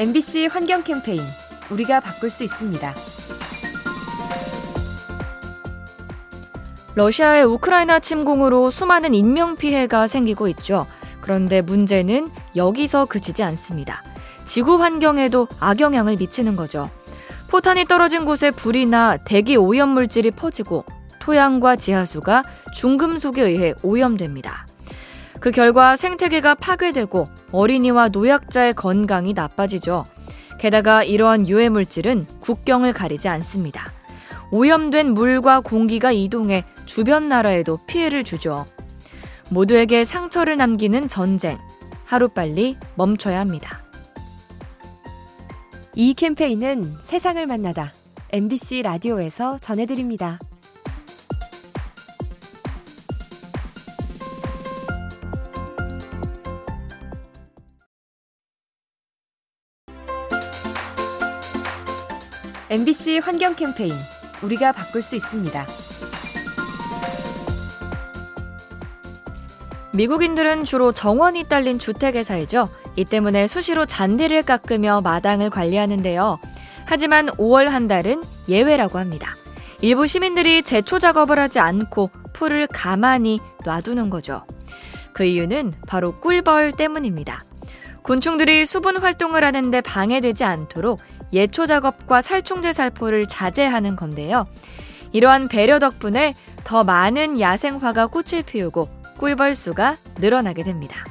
MBC 환경 캠페인 우리가 바꿀 수 있습니다. 러시아의 우크라이나 침공으로 수많은 인명피해가 생기고 있죠. 그런데 문제는 여기서 그치지 않습니다. 지구 환경에도 악영향을 미치는 거죠. 포탄이 떨어진 곳에 불이나 대기 오염물질이 퍼지고 토양과 지하수가 중금속에 의해 오염됩니다. 그 결과 생태계가 파괴되고 어린이와 노약자의 건강이 나빠지죠. 게다가 이러한 유해물질은 국경을 가리지 않습니다. 오염된 물과 공기가 이동해 주변 나라에도 피해를 주죠. 모두에게 상처를 남기는 전쟁, 하루빨리 멈춰야 합니다. 이 캠페인은 세상을 만나다 MBC 라디오에서 전해드립니다. MBC 환경 캠페인 우리가 바꿀 수 있습니다. 미국인들은 주로 정원이 딸린 주택에 살죠. 이 때문에 수시로 잔디를 깎으며 마당을 관리하는데요. 하지만 5월 한 달은 예외라고 합니다. 일부 시민들이 제초 작업을 하지 않고 풀을 가만히 놔두는 거죠. 그 이유는 바로 꿀벌 때문입니다. 곤충들이 수분 활동을 하는데 방해되지 않도록 예초 작업과 살충제 살포를 자제하는 건데요. 이러한 배려 덕분에 더 많은 야생화가 꽃을 피우고 꿀벌 수가 늘어나게 됩니다.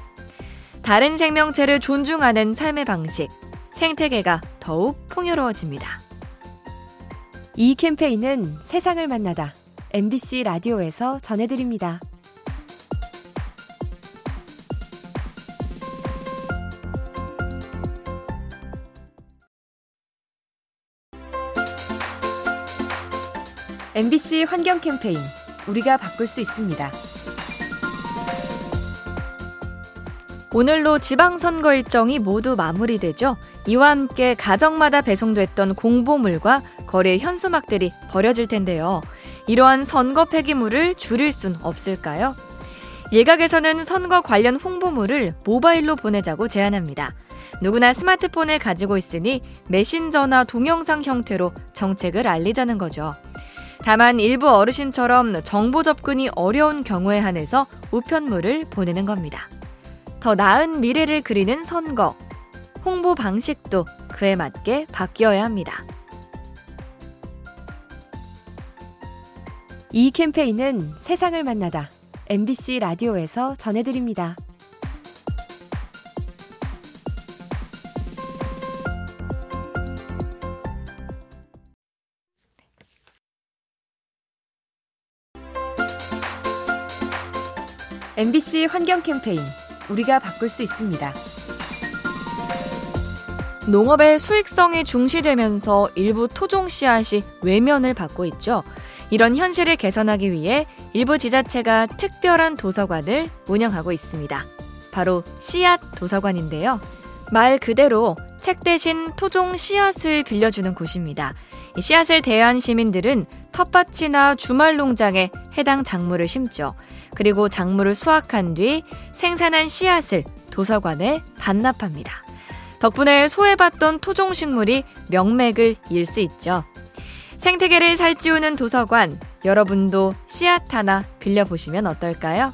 다른 생명체를 존중하는 삶의 방식, 생태계가 더욱 풍요로워집니다. 이 캠페인은 세상을 만나다 MBC 라디오에서 전해드립니다. MBC 환경 캠페인 우리가 바꿀 수 있습니다. 오늘로 지방선거 일정이 모두 마무리되죠. 이와 함께 가정마다 배송됐던 공보물과 거리의 현수막들이 버려질 텐데요. 이러한 선거 폐기물을 줄일 순 없을까요? 일각에서는 선거 관련 홍보물을 모바일로 보내자고 제안합니다. 누구나 스마트폰을 가지고 있으니 메신저나 동영상 형태로 정책을 알리자는 거죠. 다만 일부 어르신처럼 정보 접근이 어려운 경우에 한해서 우편물을 보내는 겁니다. 더 나은 미래를 그리는 선거, 홍보 방식도 그에 맞게 바뀌어야 합니다. 이 캠페인은 세상을 만나다 MBC 라디오에서 전해드립니다. MBC 환경 캠페인 우리가 바꿀 수 있습니다. 농업의 수익성이 중시되면서 일부 토종 씨앗이 외면을 받고 있죠. 이런 현실을 개선하기 위해 일부 지자체가 특별한 도서관을 운영하고 있습니다. 바로 씨앗 도서관인데요. 말 그대로 책 대신 토종 씨앗을 빌려주는 곳입니다. 이 씨앗을 대한 시민들은 텃밭이나 주말 농장에 해당 작물을 심죠. 그리고 작물을 수확한 뒤 생산한 씨앗을 도서관에 반납합니다. 덕분에 소외받던 토종식물이 명맥을 이을 수 있죠. 생태계를 살찌우는 도서관, 여러분도 씨앗 하나 빌려보시면 어떨까요?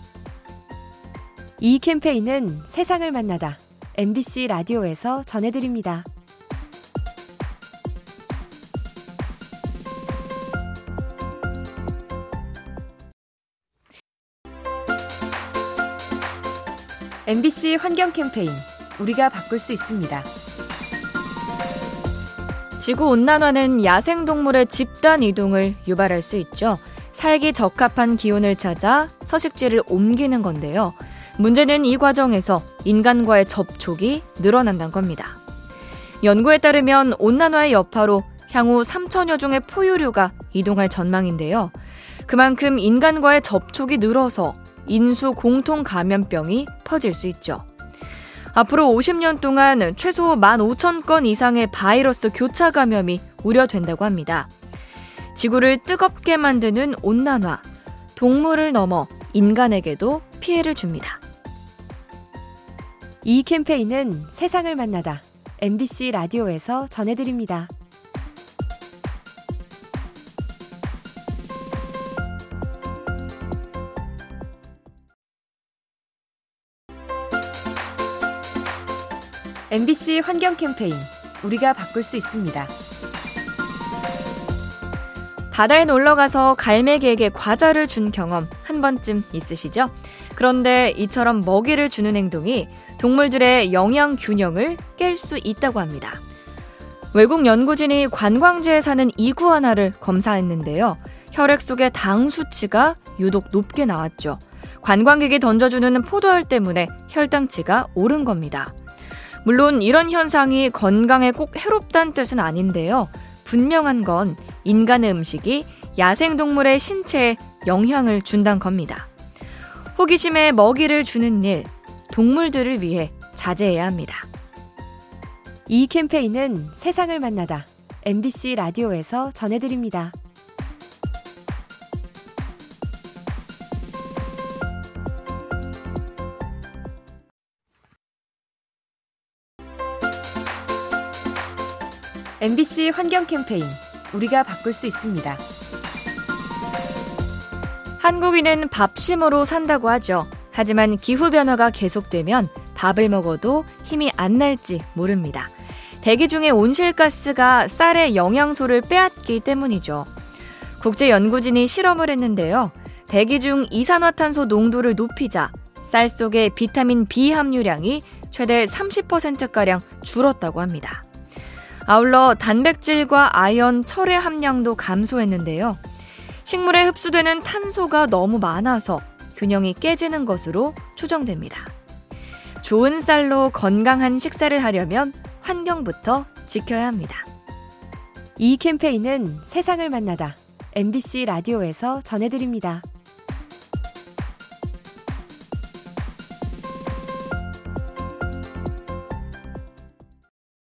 이 캠페인은 세상을 만나다 MBC 라디오에서 전해드립니다. MBC 환경 캠페인 우리가 바꿀 수 있습니다. 지구온난화는 야생동물의 집단 이동을 유발할 수 있죠. 살기 적합한 기온을 찾아 서식지를 옮기는 건데요. 문제는 이 과정에서 인간과의 접촉이 늘어난다는 겁니다. 연구에 따르면 온난화의 여파로 향후 3천여 종의 포유류가 이동할 전망인데요. 그만큼 인간과의 접촉이 늘어서 인수 공통 감염병이 퍼질 수 있죠. 앞으로 50년 동안 최소 15,000건 이상의 바이러스 교차 감염이 우려된다고 합니다. 지구를 뜨겁게 만드는 온난화, 동물을 넘어 인간에게도 피해를 줍니다. 이 캠페인은 세상을 만나다 MBC 라디오에서 전해드립니다. MBC 환경 캠페인 우리가 바꿀 수 있습니다. 바다에 놀러가서 갈매기에게 과자를 준 경험 한 번쯤 있으시죠? 그런데 이처럼 먹이를 주는 행동이 동물들의 영양 균형을 깰 수 있다고 합니다. 외국 연구진이 관광지에 사는 이구아나를 검사했는데요. 혈액 속의 당 수치가 유독 높게 나왔죠. 관광객이 던져주는 포도알 때문에 혈당치가 오른 겁니다. 물론 이런 현상이 건강에 꼭 해롭다는 뜻은 아닌데요. 분명한 건 인간의 음식이 야생동물의 신체에 영향을 준다는 겁니다. 호기심에 먹이를 주는 일, 동물들을 위해 자제해야 합니다. 이 캠페인은 세상을 만나다 MBC 라디오에서 전해드립니다. MBC 환경 캠페인 우리가 바꿀 수 있습니다. 한국인은 밥심으로 산다고 하죠. 하지만 기후변화가 계속되면 밥을 먹어도 힘이 안 날지 모릅니다. 대기 중에 온실가스가 쌀의 영양소를 빼앗기 때문이죠. 국제연구진이 실험을 했는데요. 대기 중 이산화탄소 농도를 높이자 쌀 속의 비타민 B 함유량이 최대 30%가량 줄었다고 합니다. 아울러 단백질과 아연, 철의 함량도 감소했는데요. 식물에 흡수되는 탄소가 너무 많아서 균형이 깨지는 것으로 추정됩니다. 좋은 쌀로 건강한 식사를 하려면 환경부터 지켜야 합니다. 이 캠페인은 세상을 만나다 MBC 라디오에서 전해드립니다.